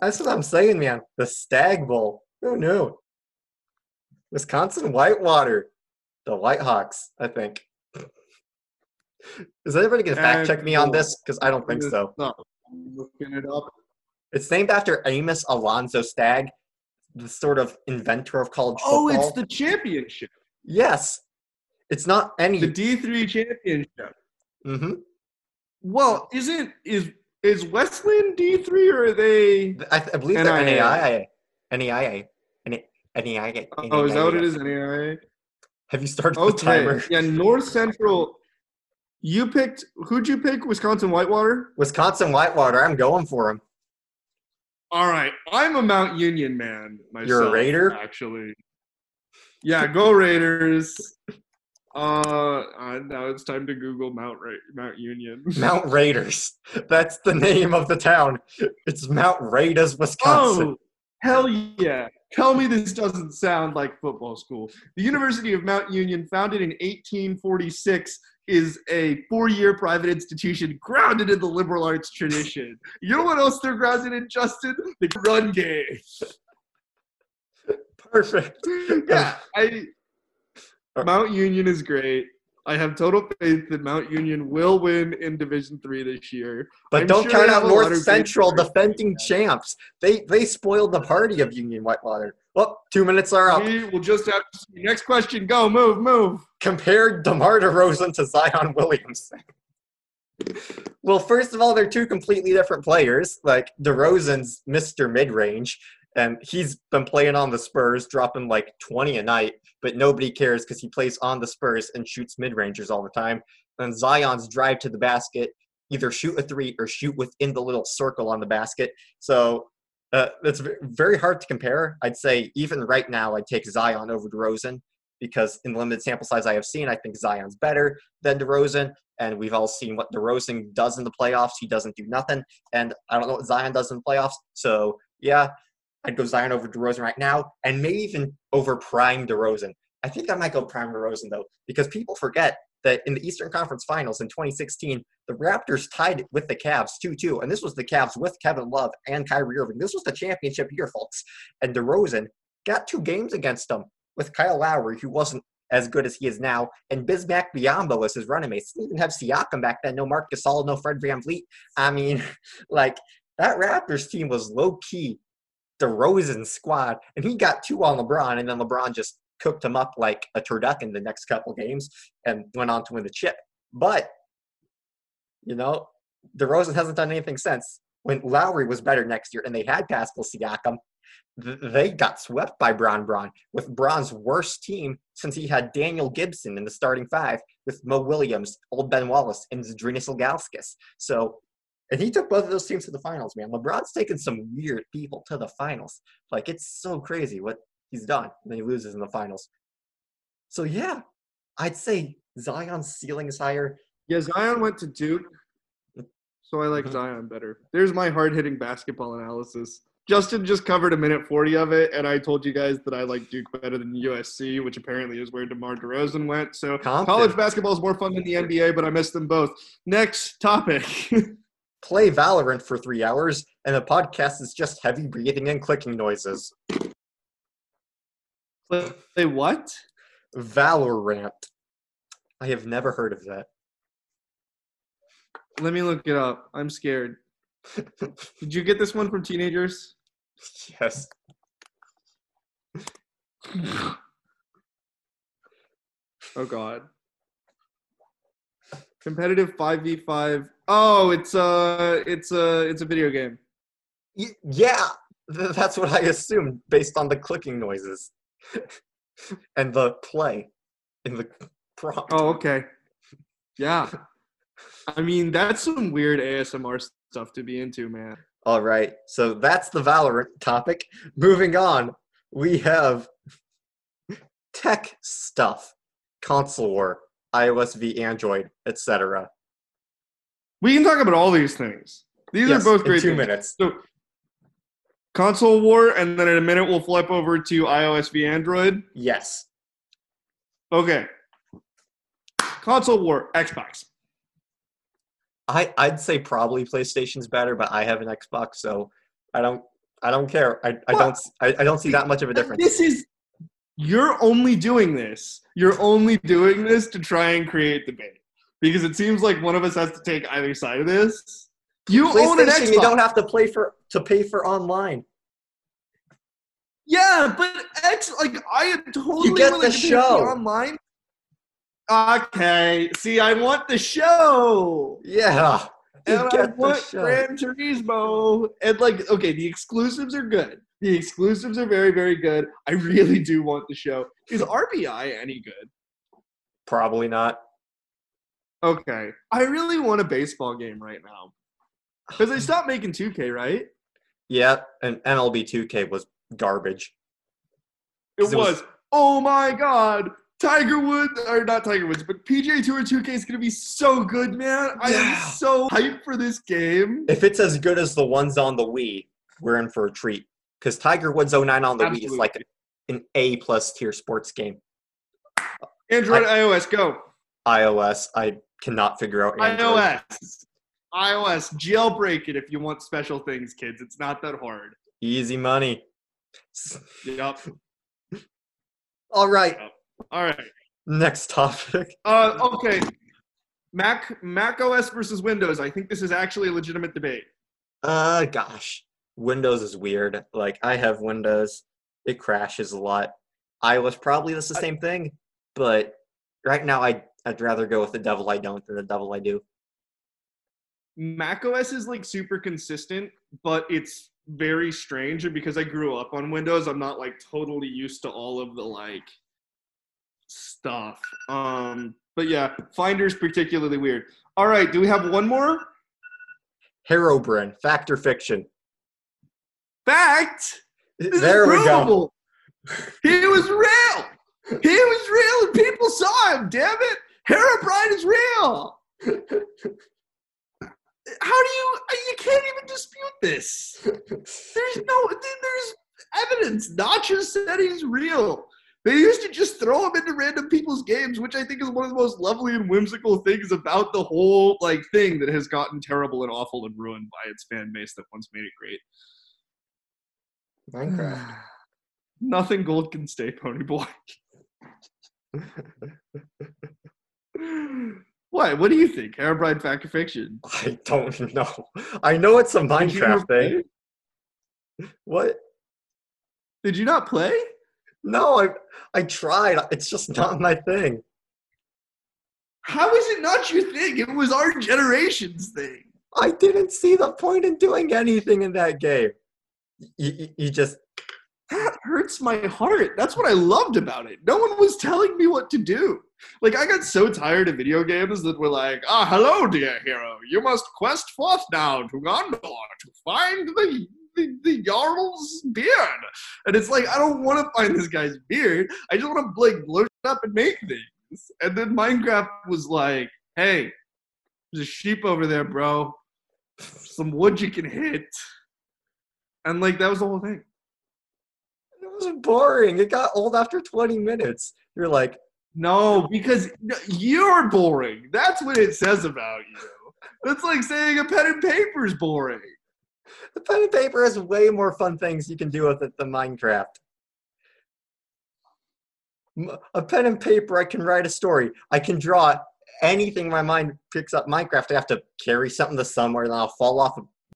that's what I'm saying, man. The Stagg Bowl. Who knew? Wisconsin Whitewater. The Whitehawks, I think. Is anybody going to fact check me on this? Because I don't think so. I'm looking it up. It's named after Amos Alonzo Stagg, the sort of inventor of college football. Oh, it's the championship. Yes. It's not any. The D3 championship. Mm-hmm. Well, is Wesleyan D3 or are they? I believe they're NAIA. NAIA. Oh, is that what it is? NAIA? Have you started the timer? Yeah, North Central. Who'd you pick? Wisconsin Whitewater? Wisconsin Whitewater. I'm going for him. All right. I'm a Mount Union man myself. You're a Raider? Actually. Yeah, go Raiders. Now it's time to Google Mount Union. Mount Raiders. That's the name of the town. It's Mount Raiders, Wisconsin. Oh, hell yeah. Tell me this doesn't sound like football school. The University of Mount Union, founded in 1846, is a 4-year private institution grounded in the liberal arts tradition. You know what else they're grounded in, Justin? The run game. Perfect. Yeah, Mount Union is great. I have total faith that Mount Union will win in Division III this year. But don't count out North Central, defending champs. They spoiled the party of Union Whitewater. Well, 2 minutes are up. We will just have to see. Next question. Go, move. Compare DeMar DeRozan to Zion Williamson. Well, first of all, they're two completely different players. Like, DeRozan's Mr. Mid-Range. And he's been playing on the Spurs, dropping like 20 a night, but nobody cares because he plays on the Spurs and shoots mid-rangers all the time. And Zion's drive to the basket, either shoot a three or shoot within the little circle on the basket. So it's very hard to compare. I'd say even right now I'd take Zion over DeRozan because in the limited sample size I have seen, I think Zion's better than DeRozan. And we've all seen what DeRozan does in the playoffs. He doesn't do nothing. And I don't know what Zion does in the playoffs. So, yeah. I'd go Zion over DeRozan right now, and maybe even over Prime DeRozan. I think I might go Prime DeRozan, though, because people forget that in the Eastern Conference Finals in 2016, the Raptors tied it with the Cavs 2-2, and this was the Cavs with Kevin Love and Kyrie Irving. This was the championship year, folks, and DeRozan got 2 games against them with Kyle Lowry, who wasn't as good as he is now, and Bismack Biyombo as his running mates. They didn't even have Siakam back then, no Marc Gasol, no Fred VanVleet. I mean, like, that Raptors team was low-key DeRozan's squad, and he got 2 on LeBron, and then LeBron just cooked him up like a turducken the next couple games and went on to win the chip. But, you know, DeRozan hasn't done anything since. When Lowry was better next year and they had Pascal Siakam, they got swept by Bron, with Bron's worst team since he had Daniel Gibson in the starting 5 with Mo Williams, old Ben Wallace, and Zdrunas Ilgauskas. So, and he took both of those teams to the finals, man. LeBron's taken some weird people to the finals. Like, it's so crazy what he's done. And then he loses in the finals. So, yeah, I'd say Zion's ceiling is higher. Yeah, Zion went to Duke, so I like Zion better. There's my hard-hitting basketball analysis. Justin just covered a minute 40 of it, and I told you guys that I like Duke better than USC, which apparently is where DeMar DeRozan went. So, college basketball is more fun than the NBA, but I miss them both. Next topic. play Valorant for 3 hours, and the podcast is just heavy breathing and clicking noises. Play what? Valorant. I have never heard of that. Let me look it up. I'm scared. Did you get this one from teenagers? Yes. Oh, God. Competitive 5v5. Oh, it's a video game. Yeah, that's what I assumed based on the clicking noises and the play in the prompt. Oh, okay. Yeah. I mean, that's some weird ASMR stuff to be into, man. All right. So that's the Valorant topic. Moving on, we have tech stuff, console war, iOS v. Android, etc. We can talk about all these things. These are both great in 2 minutes. So, console war, and then in a minute we'll flip over to iOS v. Android. Yes. Okay. Console war, Xbox. I'd say probably PlayStation's better, but I have an Xbox, so I don't care. I don't see that much of a difference. You're only doing this to try and create debate, because it seems like one of us has to take either side of this. You own an Xbox. You don't have to pay for online. Yeah, but I am totally willing to pay for online. Okay. See, I want the show. Yeah. And I want Gran Turismo. And the exclusives are good. The exclusives are very, very good. I really do want the show. Is RBI any good? Probably not. Okay. I really want a baseball game right now. Because they stopped making 2K, right? Yeah, and MLB 2K was garbage. It was. Oh my God. Tiger Woods, or not Tiger Woods, but PGA Tour 2K is going to be so good, man. I am so hyped for this game. If it's as good as the ones on the Wii, we're in for a treat. Because Tiger Woods 09 on the Wii is like an A+ tier sports game. Android, iOS, go. iOS. I cannot figure out Android. iOS. Jailbreak it if you want special things, kids. It's not that hard. Easy money. Yep. All right. Yep. All right. Next topic. Okay. Mac OS versus Windows. I think this is actually a legitimate debate. Gosh. Windows is weird. I have Windows. It crashes a lot. iOS probably does the same thing, but right now I'd rather go with the devil I don't than the devil I do. Mac OS is super consistent, but it's very strange. And because I grew up on Windows, I'm not totally used to all of the stuff. But yeah, Finder's particularly weird. All right, do we have one more? Herobrine, fact or fiction? Fact. There we go. He was real. And people saw him. Damn it, Herobrine is real. How do you can't even dispute this? There's evidence. Notch said he's real. They used to just throw him into random people's games, which I think is one of the most lovely and whimsical things about the whole thing that has gotten terrible and awful and ruined by its fan base that once made it great. Minecraft. Nothing gold can stay, Pony Boy. What do you think? Herobrine, fact or fiction? I don't know. I know it's a Minecraft thing. What? Did you not play? No, I tried. It's just not my thing. How is it not your thing? It was our generation's thing. I didn't see the point in doing anything in that game. You just... That hurts my heart. That's what I loved about it. No one was telling me what to do. I got so tired of video games that were hello, dear hero. You must quest forth now to Gondor to find the Jarl's beard. And it's I don't want to find this guy's beard. I just want to, blow shit up and make things. And then Minecraft was hey, there's a sheep over there, bro. Some wood you can hit. And, that was the whole thing. It was boring. It got old after 20 minutes. You're no, because you're boring. That's what it says about you. That's like saying a pen and paper is boring. The pen and paper has way more fun things you can do with it than Minecraft. A pen and paper, I can write a story. I can draw anything my mind picks up. Minecraft, I have to carry something to somewhere, and I'll fall off a